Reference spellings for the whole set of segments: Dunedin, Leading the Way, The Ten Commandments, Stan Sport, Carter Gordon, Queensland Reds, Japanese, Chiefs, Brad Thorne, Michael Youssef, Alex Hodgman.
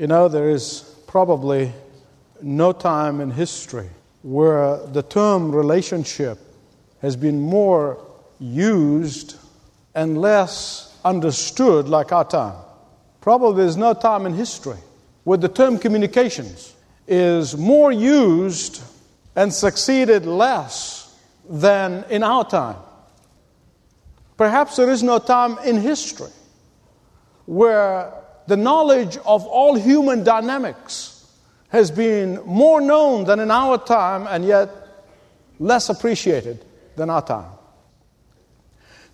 You know, there is probably no time in history where the term relationship has been more used and less understood like our time. Probably there's no time in history where the term communications is more used and succeeded less than in our time. Perhaps there is no time in history where the knowledge of all human dynamics has been more known than in our time and yet less appreciated than our time.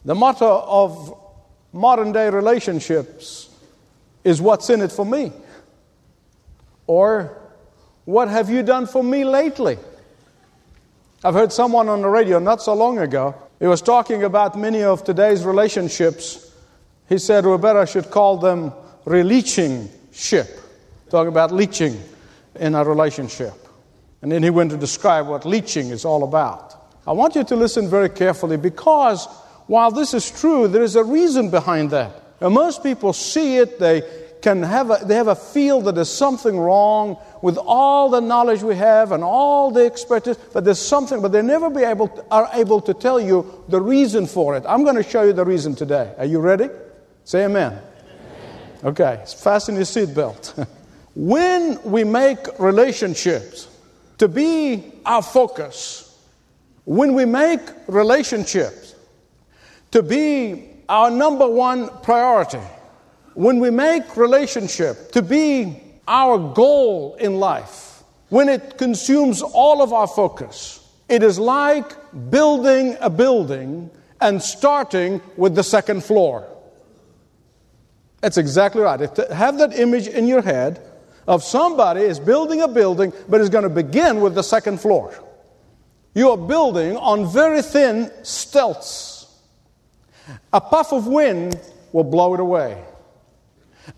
The motto of modern-day relationships is what's in it for me, or what have you done for me lately? I've heard someone on the radio not so long ago, he was talking about many of today's relationships. He said we better should call them releaching-ship, talking about leeching in a relationship. And then he went to describe what leeching is all about. I want you to listen very carefully because while this is true, there is a reason behind that. And most people see it, they have a feel that there's something wrong with all the knowledge we have and all the expertise, but there's something, but they never are able to tell you the reason for it. I'm going to show you the reason today. Are you ready? Say amen. Amen. Okay, fasten your seatbelt. When we make relationships to be our focus, when we make relationships to be our number one priority, when we make relationship to be our goal in life, when it consumes all of our focus, it is like building a building and starting with the second floor. That's exactly right. Have that image in your head of somebody is building a building, but is going to begin with the second floor. You are building on very thin stilts. A puff of wind will blow it away.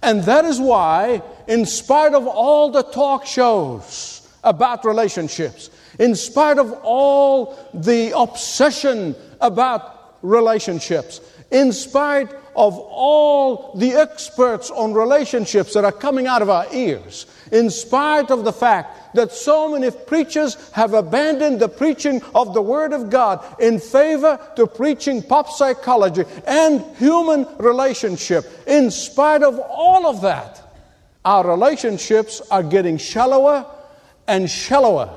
And that is why, in spite of all the talk shows about relationships, in spite of all the obsession about relationships, in spite of all the experts on relationships that are coming out of our ears, in spite of the fact that so many preachers have abandoned the preaching of the Word of God in favor to preaching pop psychology and human relationship, in spite of all of that, our relationships are getting shallower and shallower.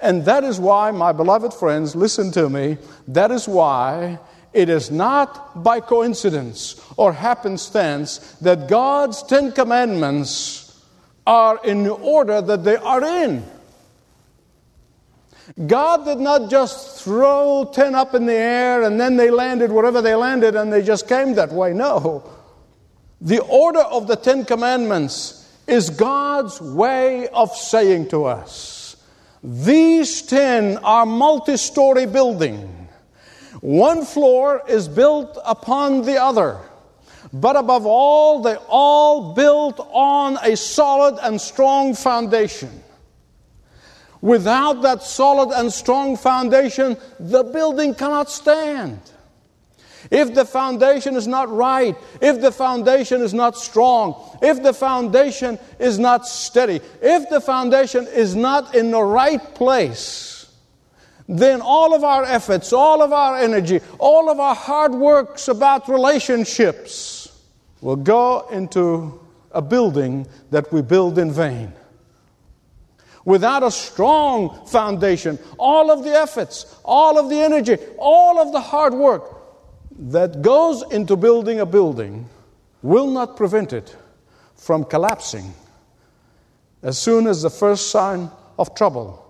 And that is why, my beloved friends, listen to me, that is why it is not by coincidence or happenstance that God's Ten Commandments are in the order that they are in. God did not just throw 10 up in the air and then they landed wherever they landed and they just came that way. No. The order of the Ten Commandments is God's way of saying to us, these 10 are multi-story buildings. One floor is built upon the other, but above all, they all built on a solid and strong foundation. Without that solid and strong foundation, the building cannot stand. If the foundation is not right, if the foundation is not strong, if the foundation is not steady, if the foundation is not in the right place, then all of our efforts, all of our energy, all of our hard works about relationships will go into a building that we build in vain. Without a strong foundation, all of the efforts, all of the energy, all of the hard work that goes into building a building will not prevent it from collapsing as soon as the first sign of trouble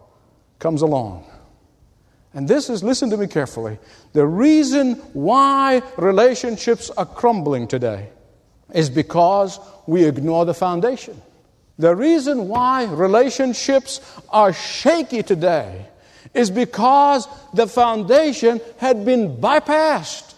comes along. And this is, listen to me carefully, the reason why relationships are crumbling today is because we ignore the foundation. The reason why relationships are shaky today is because the foundation had been bypassed.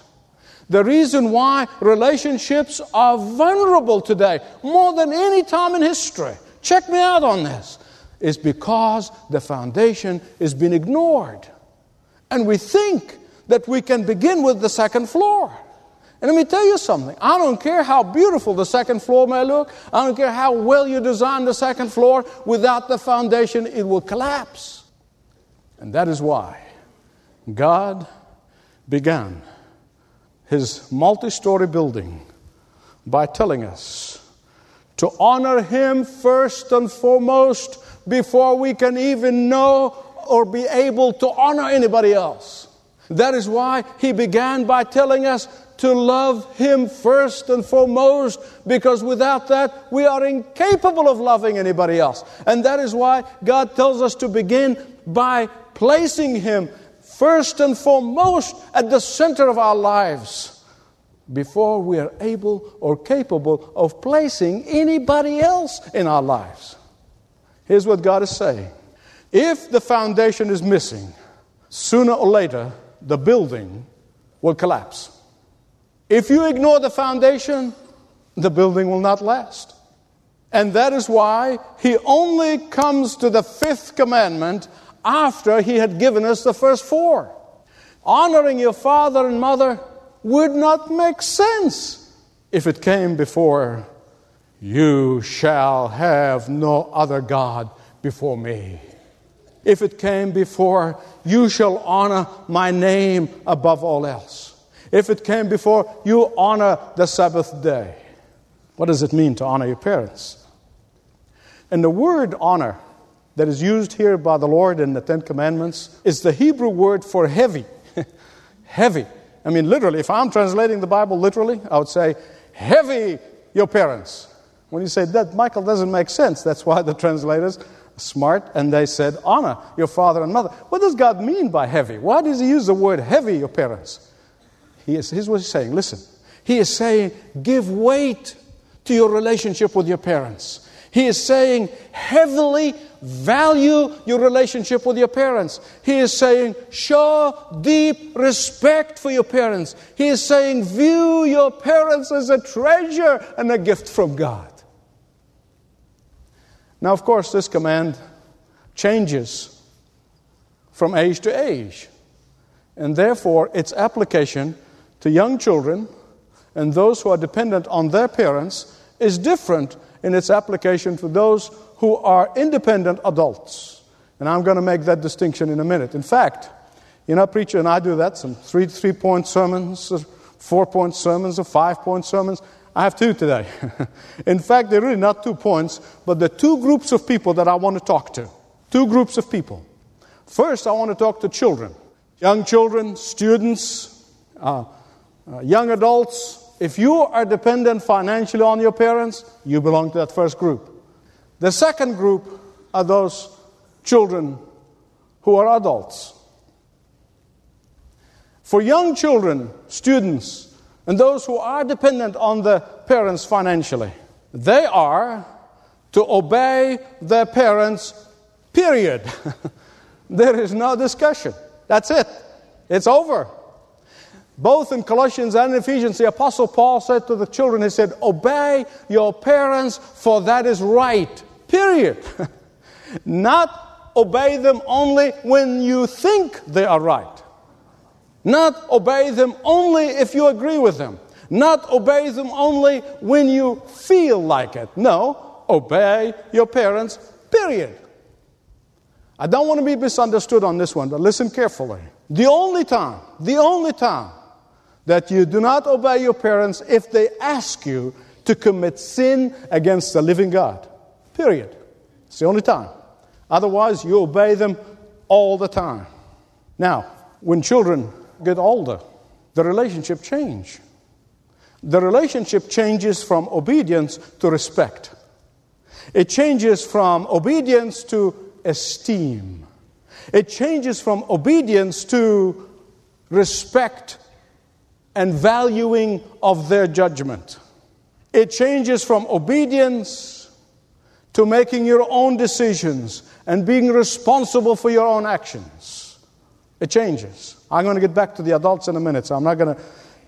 The reason why relationships are vulnerable today, more than any time in history, check me out on this, is because the foundation has been ignored. And we think that we can begin with the second floor. And let me tell you something. I don't care how beautiful the second floor may look. I don't care how well you design the second floor. Without the foundation, it will collapse. And that is why God began his multi-story building by telling us to honor him first and foremost before we can even know or be able to honor anybody else. That is why he began by telling us to love him first and foremost, because without that, we are incapable of loving anybody else. And that is why God tells us to begin by placing him first and foremost at the center of our lives before we are able or capable of placing anybody else in our lives. Here's what God is saying. If the foundation is missing, sooner or later, the building will collapse. If you ignore the foundation, the building will not last. And that is why he only comes to the fifth commandment after he had given us the first four. Honoring your father and mother would not make sense if it came before, you shall have no other God before me. If it came before, you shall honor my name above all else. If it came before, you honor the Sabbath day. What does it mean to honor your parents? And the word honor that is used here by the Lord in the Ten Commandments is the Hebrew word for heavy. Heavy. I mean, literally, if I'm translating the Bible literally, I would say, heavy your parents. When you say that, Michael, doesn't make sense. That's why the translators are smart, and they said, honor your father and mother. What does God mean by heavy? Why does he use the word heavy, your parents? Here's what he's saying. Listen, he is saying, give weight to your relationship with your parents. He is saying, heavily value your relationship with your parents. He is saying, show deep respect for your parents. He is saying, view your parents as a treasure and a gift from God. Now, of course, this command changes from age to age. And therefore, its application to young children and those who are dependent on their parents is different in its application to those who are independent adults. And I'm going to make that distinction in a minute. In fact, you know, preacher and I do that, some three-point sermons, or four-point sermons, or five-point sermons. I have two today. In fact, they're really not 2 points, but the two groups of people that I want to talk to. Two groups of people. First, I want to talk to children. Young children, students, young adults. If you are dependent financially on your parents, you belong to that first group. The second group are those children who are adults. For young children, students, and those who are dependent on their parents financially, they are to obey their parents, period. There is no discussion. That's it. It's over. Both in Colossians and Ephesians, the Apostle Paul said to the children, he said, obey your parents, for that is right. Period. Not obey them only when you think they are right. Not obey them only if you agree with them. Not obey them only when you feel like it. No, obey your parents, period. I don't want to be misunderstood on this one, but listen carefully. The only time that you do not obey your parents if they ask you to commit sin against the living God. Period. It's the only time. Otherwise, you obey them all the time. Now, when children get older, the relationship changes. The relationship changes from obedience to respect. It changes from obedience to esteem. It changes from obedience to respect and valuing of their judgment. It changes from obedience to making your own decisions and being responsible for your own actions. It changes. I'm going to get back to the adults in a minute, so I'm not going to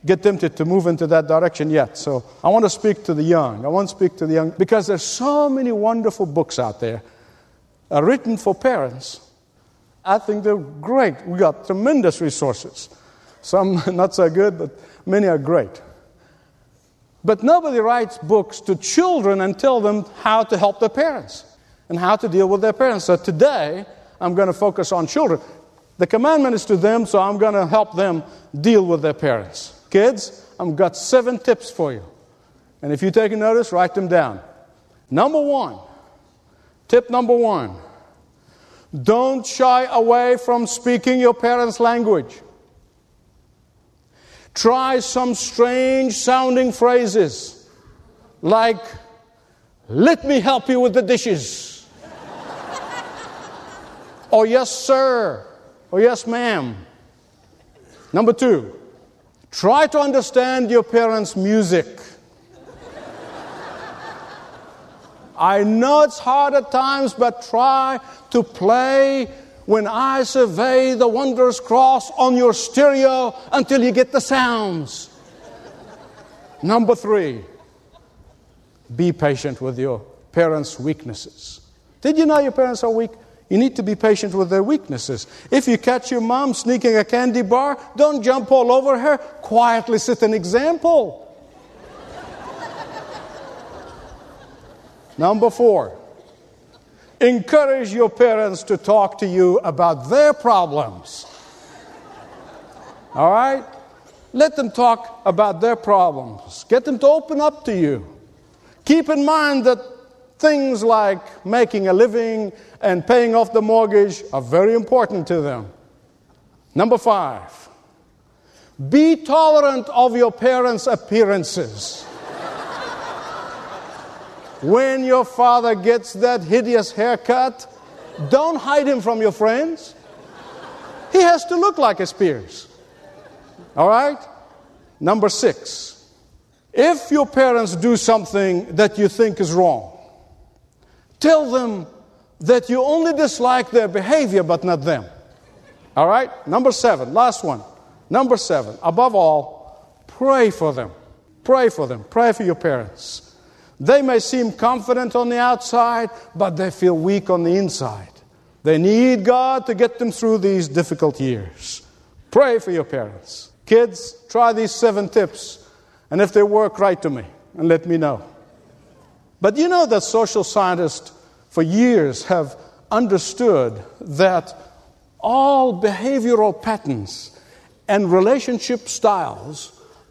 get tempted to move into that direction yet. So I want to speak to the young. Because there's so many wonderful books out there are written for parents. I think they're great. We got tremendous resources. Some not so good, but many are great. But nobody writes books to children and tell them how to help their parents and how to deal with their parents. So today, I'm going to focus on children. The commandment is to them, so I'm going to help them deal with their parents. Kids, I've got 7 tips for you. And if you take a notice, write them down. Tip number one, don't shy away from speaking your parents' language. Try some strange-sounding phrases like, let me help you with the dishes. Or yes, sir. Or yes, ma'am. Number 2, try to understand your parents' music. I know it's hard at times, but try to play When I Survey the Wondrous Cross on your stereo until you get the sounds. Number 3, be patient with your parents' weaknesses. Did you know your parents are weak? You need to be patient with their weaknesses. If you catch your mom sneaking a candy bar, don't jump all over her. Quietly set an example. Number 4, encourage your parents to talk to you about their problems. All right? Let them talk about their problems. Get them to open up to you. Keep in mind that things like making a living and paying off the mortgage are very important to them. Number 5, be tolerant of your parents' appearances. When your father gets that hideous haircut, don't hide him from your friends. He has to look like his peers. All right? Number 6, if your parents do something that you think is wrong, tell them that you only dislike their behavior but not them. All right? Number 7, last one. Number 7, above all, pray for them. Pray for them. Pray for your parents. They may seem confident on the outside, but they feel weak on the inside. They need God to get them through these difficult years. Pray for your parents. Kids, try these 7 tips, and if they work, write to me and let me know. But you know that social scientists for years have understood that all behavioral patterns and relationship styles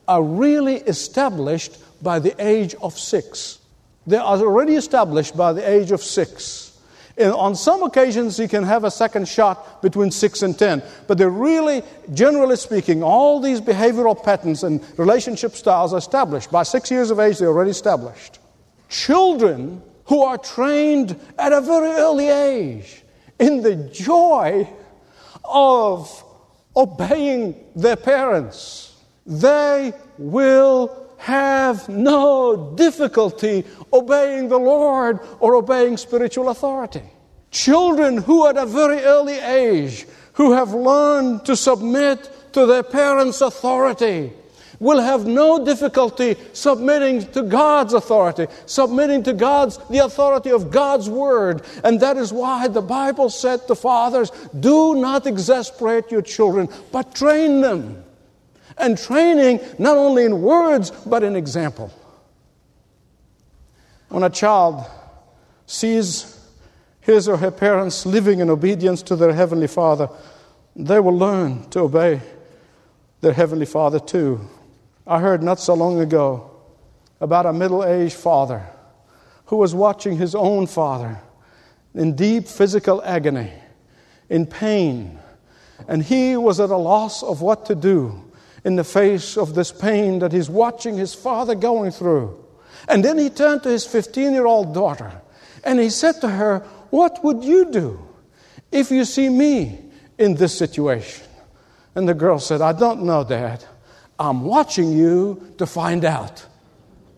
are really established by the age of 6. They are already established by the age of 6. And on some occasions, you can have a second shot between 6 and 10. But they're really, generally speaking, all these behavioral patterns and relationship styles are established. By 6 years of age, they're already established. Children who are trained at a very early age in the joy of obeying their parents, they will have no difficulty obeying the Lord or obeying spiritual authority. Children who at a very early age, who have learned to submit to their parents' authority, will have no difficulty submitting to God's authority, submitting to the authority of God's Word. And that is why the Bible said to fathers, do not exasperate your children, but train them. And training not only in words, but in example. When a child sees his or her parents living in obedience to their Heavenly Father, they will learn to obey their Heavenly Father too. I heard not so long ago about a middle-aged father who was watching his own father in deep physical agony, in pain, and he was at a loss of what to do in the face of this pain that he's watching his father going through. And then he turned to his 15-year-old daughter, and he said to her, what would you do if you see me in this situation? And the girl said, I don't know, Dad. I'm watching you to find out.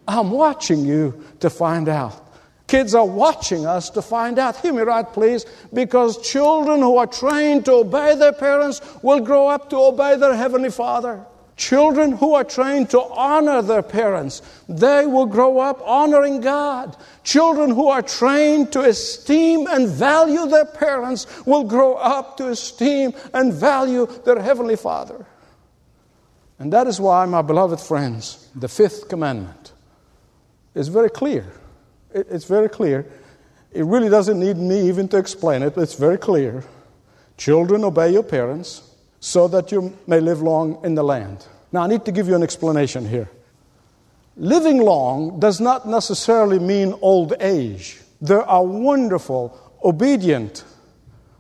I'm watching you to find out. Kids are watching us to find out. Hear me right, please. Because children who are trained to obey their parents will grow up to obey their Heavenly Father. Children who are trained to honor their parents, they will grow up honoring God. Children who are trained to esteem and value their parents will grow up to esteem and value their Heavenly Father. And that is why, my beloved friends, the 5th commandment It's very clear. It's very clear. It really doesn't need me even to explain it. It's very clear. Children, obey your parents so that you may live long in the land. Now, I need to give you an explanation here. Living long does not necessarily mean old age. There are wonderful, obedient,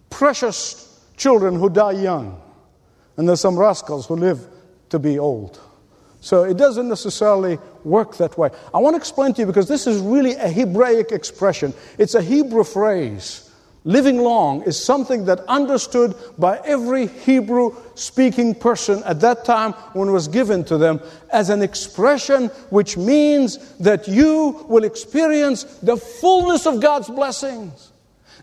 precious children who die young. And there's some rascals who live to be old. So it doesn't necessarily work that way. I want to explain to you, because this is really a Hebraic expression. It's a Hebrew phrase. Living long is something that understood by every Hebrew-speaking person at that time when it was given to them as an expression which means that you will experience the fullness of God's blessings,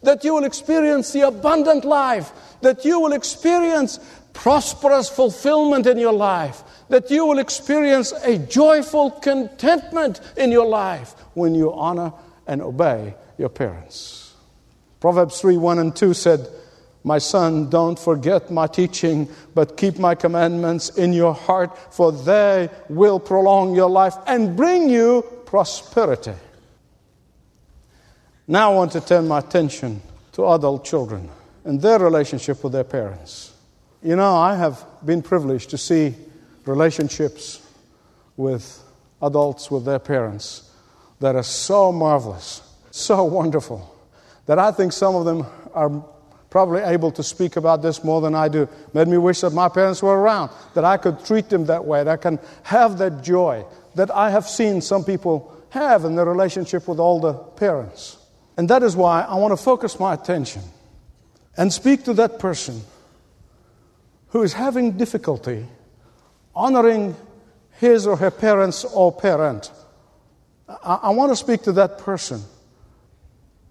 that you will experience the abundant life, that you will experience prosperous fulfillment in your life, that you will experience a joyful contentment in your life when you honor and obey your parents. Proverbs 3:1-2 said, "My son, don't forget my teaching, but keep my commandments in your heart, for they will prolong your life and bring you prosperity." Now I want to turn my attention to adult children and their relationship with their parents. You know, I have been privileged to see relationships with adults, with their parents, that are so marvelous, so wonderful, that I think some of them are probably able to speak about this more than I do. Made me wish that my parents were around, that I could treat them that way, that I can have that joy that I have seen some people have in their relationship with older parents. And that is why I want to focus my attention and speak to that person who is having difficulty honoring his or her parents or parent. I want to speak to that person.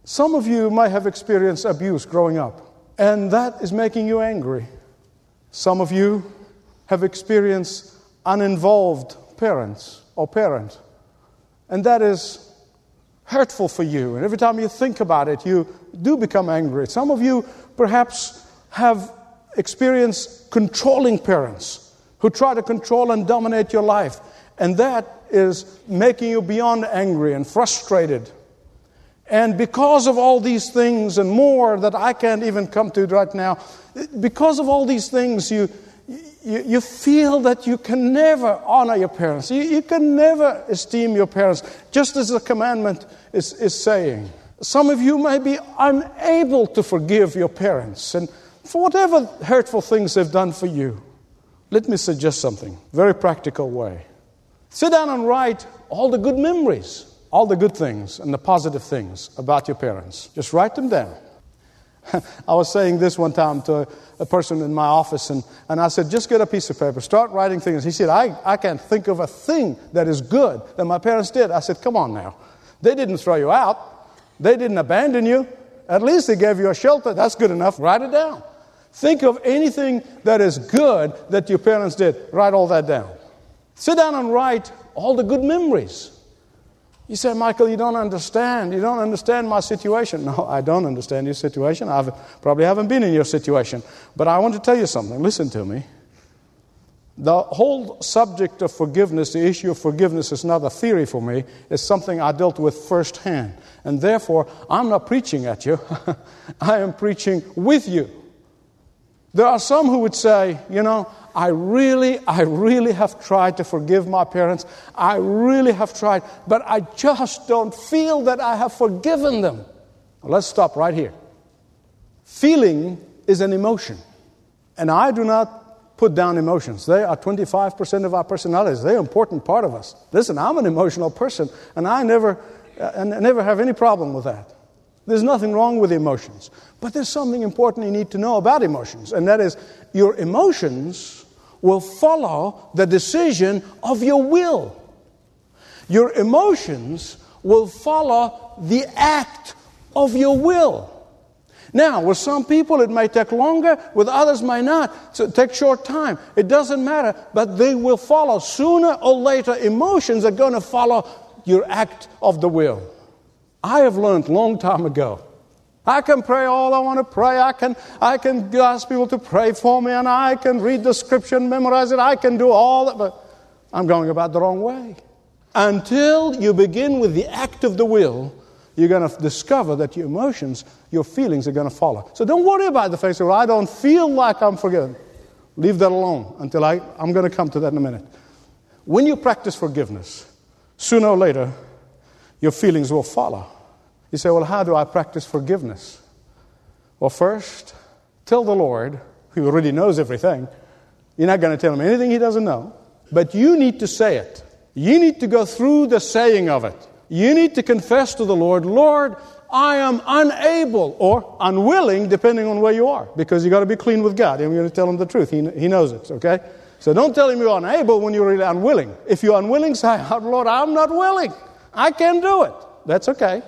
Some of you may have experienced abuse growing up, and that is making you angry. Some of you have experienced uninvolved parents or parent, and that is hurtful for you. And every time you think about it, you do become angry. Some of you perhaps have experience controlling parents who try to control and dominate your life. And that is making you beyond angry and frustrated. And because of all these things and more that I can't even come to right now, because of all these things, you feel that you can never honor your parents. You can never esteem your parents, just as the commandment is saying. Some of you may be unable to forgive your parents and for whatever hurtful things they've done for you. Let me suggest something, very practical way. Sit down and write all the good memories, all the good things and the positive things about your parents. Just write them down. I was saying this one time to a person in my office, and I said, just get a piece of paper, start writing things. He said, I can't think of a thing that is good that my parents did. I said, come on now. They didn't throw you out. They didn't abandon you. At least they gave you a shelter. That's good enough. Write it down. Think of anything that is good that your parents did. Write all that down. Sit down and write all the good memories. You say, Michael, you don't understand. You don't understand my situation. No, I don't understand your situation. I probably haven't been in your situation. But I want to tell you something. Listen to me. The whole subject of forgiveness, the issue of forgiveness, is not a theory for me. It's something I dealt with firsthand. And therefore, I'm not preaching at you. I am preaching with you. There are some who would say, you know, I really have tried to forgive my parents. I really have tried, but I just don't feel that I have forgiven them. Let's stop right here. Feeling is an emotion. And I do not put down emotions. They are 25% of our personalities. They're an important part of us. Listen, I'm an emotional person, and I never have any problem with that. There's nothing wrong with emotions. But there's something important you need to know about emotions, and that is your emotions will follow the decision of your will. Your emotions will follow the act of your will. Now, with some people it may take longer, with others may not. So it takes short time. It doesn't matter, but they will follow. Sooner or later, emotions are going to follow your act of the will. I have learned a long time ago, I can pray all I want to pray. I can ask people to pray for me, and I can read the scripture and memorize it. I can do all that, but I'm going about the wrong way. Until you begin with the act of the will, you're going to discover that your emotions, your feelings are going to follow. So don't worry about the fact that, well, I don't feel like I'm forgiven. Leave that alone until I'm going to come to that in a minute. When you practice forgiveness, sooner or later, your feelings will follow. You say, well, how do I practice forgiveness? Well, first, tell the Lord, who already knows everything. You're not going to tell him anything he doesn't know. But you need to say it. You need to go through the saying of it. You need to confess to the Lord, Lord, I am unable or unwilling, depending on where you are, because you've got to be clean with God, and we're going to tell him the truth. He knows it, okay? So don't tell him you're unable when you're really unwilling. If you're unwilling, say, oh, Lord, I'm not willing. I can't do it. That's okay.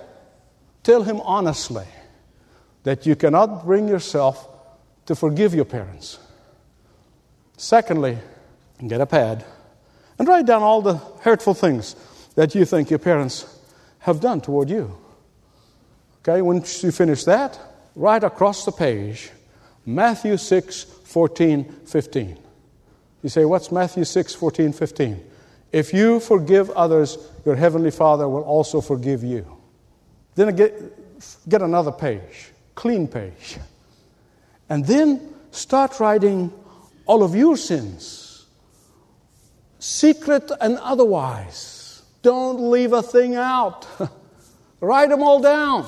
Tell him honestly that you cannot bring yourself to forgive your parents. Secondly, get a pad and write down all the hurtful things that you think your parents have done toward you. Okay, once you finish that, write across the page, Matthew 6, 14, 15. You say, what's Matthew 6, 14, 15? If you forgive others, your heavenly Father will also forgive you. Then get another page, clean page. And then start writing all of your sins, secret and otherwise. Don't leave a thing out. Write them all down.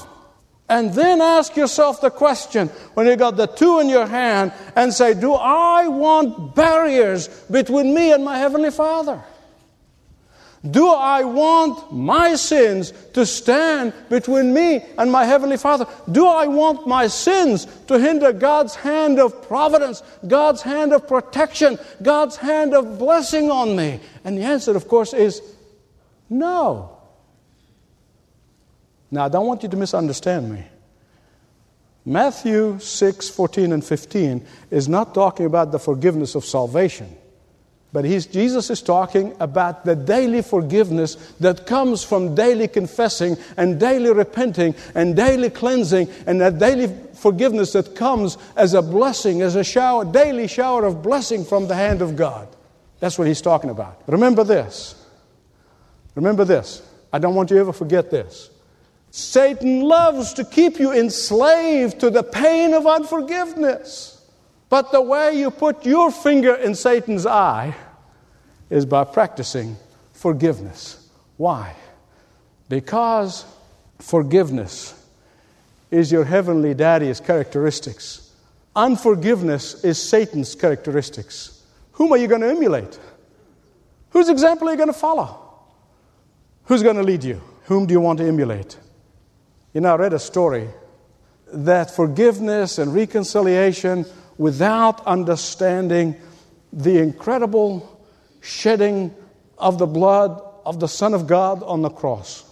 And then ask yourself the question, when you got the two in your hand, and say, do I want barriers between me and my Heavenly Father? Do I want my sins to stand between me and my Heavenly Father? Do I want my sins to hinder God's hand of providence, God's hand of protection, God's hand of blessing on me? And the answer, of course, is no. Now, I don't want you to misunderstand me. Matthew 6, 14 and 15 is not talking about the forgiveness of salvation. But Jesus is talking about the daily forgiveness that comes from daily confessing and daily repenting and daily cleansing, and that daily forgiveness that comes as a blessing, as a shower, daily shower of blessing from the hand of God. That's what he's talking about. Remember this. Remember this. I don't want you to ever forget this. Satan loves to keep you enslaved to the pain of unforgiveness. But the way you put your finger in Satan's eye is by practicing forgiveness. Why? Because forgiveness is your heavenly daddy's characteristics. Unforgiveness is Satan's characteristics. Whom are you going to emulate? Whose example are you going to follow? Who's going to lead you? Whom do you want to emulate? You know, I read a story that forgiveness and reconciliation, without understanding the incredible shedding of the blood of the Son of God on the cross,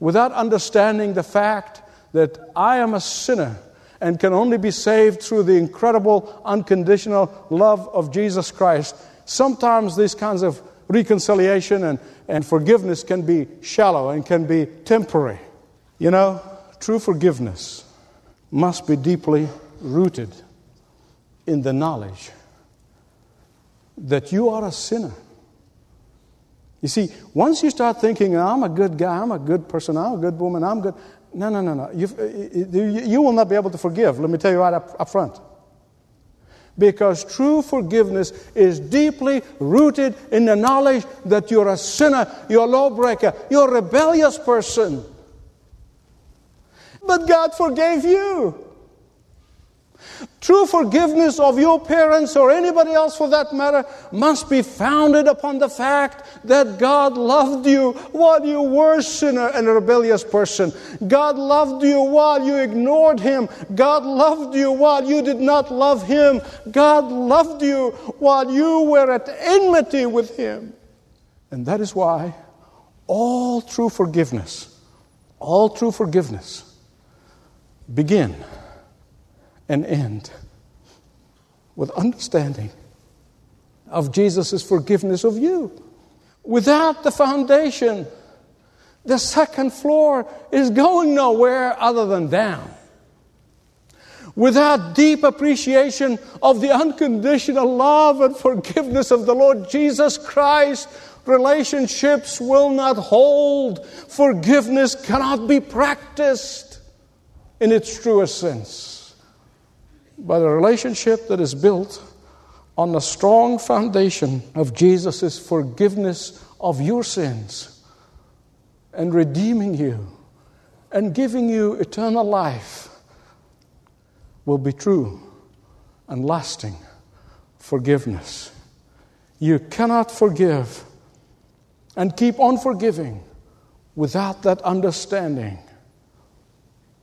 without understanding the fact that I am a sinner and can only be saved through the incredible unconditional love of Jesus Christ, sometimes these kinds of reconciliation and forgiveness can be shallow and can be temporary. You know, true forgiveness must be deeply rooted in the knowledge that you are a sinner. You see, once you start thinking, I'm a good guy, I'm a good person, I'm a good woman, I'm good. No. You will not be able to forgive. Let me tell you right up front. Because true forgiveness is deeply rooted in the knowledge that you're a sinner, you're a lawbreaker, you're a rebellious person. But God forgave you. True forgiveness of your parents or anybody else for that matter must be founded upon the fact that God loved you while you were a sinner and a rebellious person. God loved you while you ignored Him. God loved you while you did not love Him. God loved you while you were at enmity with Him. And that is why all true forgiveness begin and end with understanding of Jesus' forgiveness of you. Without the foundation, the second floor is going nowhere other than down. Without deep appreciation of the unconditional love and forgiveness of the Lord Jesus Christ, Relationships will not hold. Forgiveness cannot be practiced in its truest sense. But a relationship that is built on the strong foundation of Jesus' forgiveness of your sins and redeeming you and giving you eternal life will be true and lasting forgiveness. You cannot forgive and keep on forgiving without that understanding.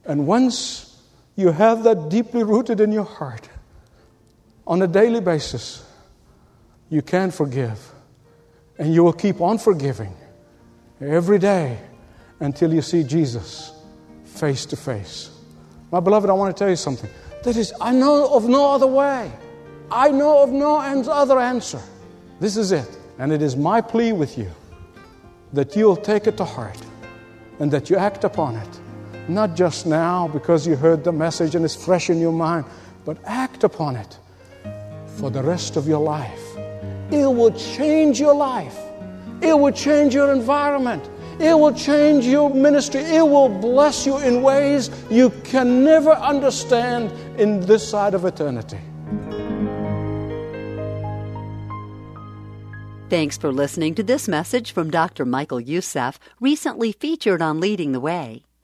And once you have that deeply rooted in your heart, on a daily basis, you can forgive. And you will keep on forgiving every day until you see Jesus face to face. My beloved, I want to tell you something. That is, I know of no other way. I know of no other answer. This is it. And it is my plea with you that you'll take it to heart and that you act upon it. Not just now because you heard the message and it's fresh in your mind, but act upon it for the rest of your life. It will change your life. It will change your environment. It will change your ministry. It will bless you in ways you can never understand in this side of eternity. Thanks for listening to this message from Dr. Michael Youssef, recently featured on Leading the Way.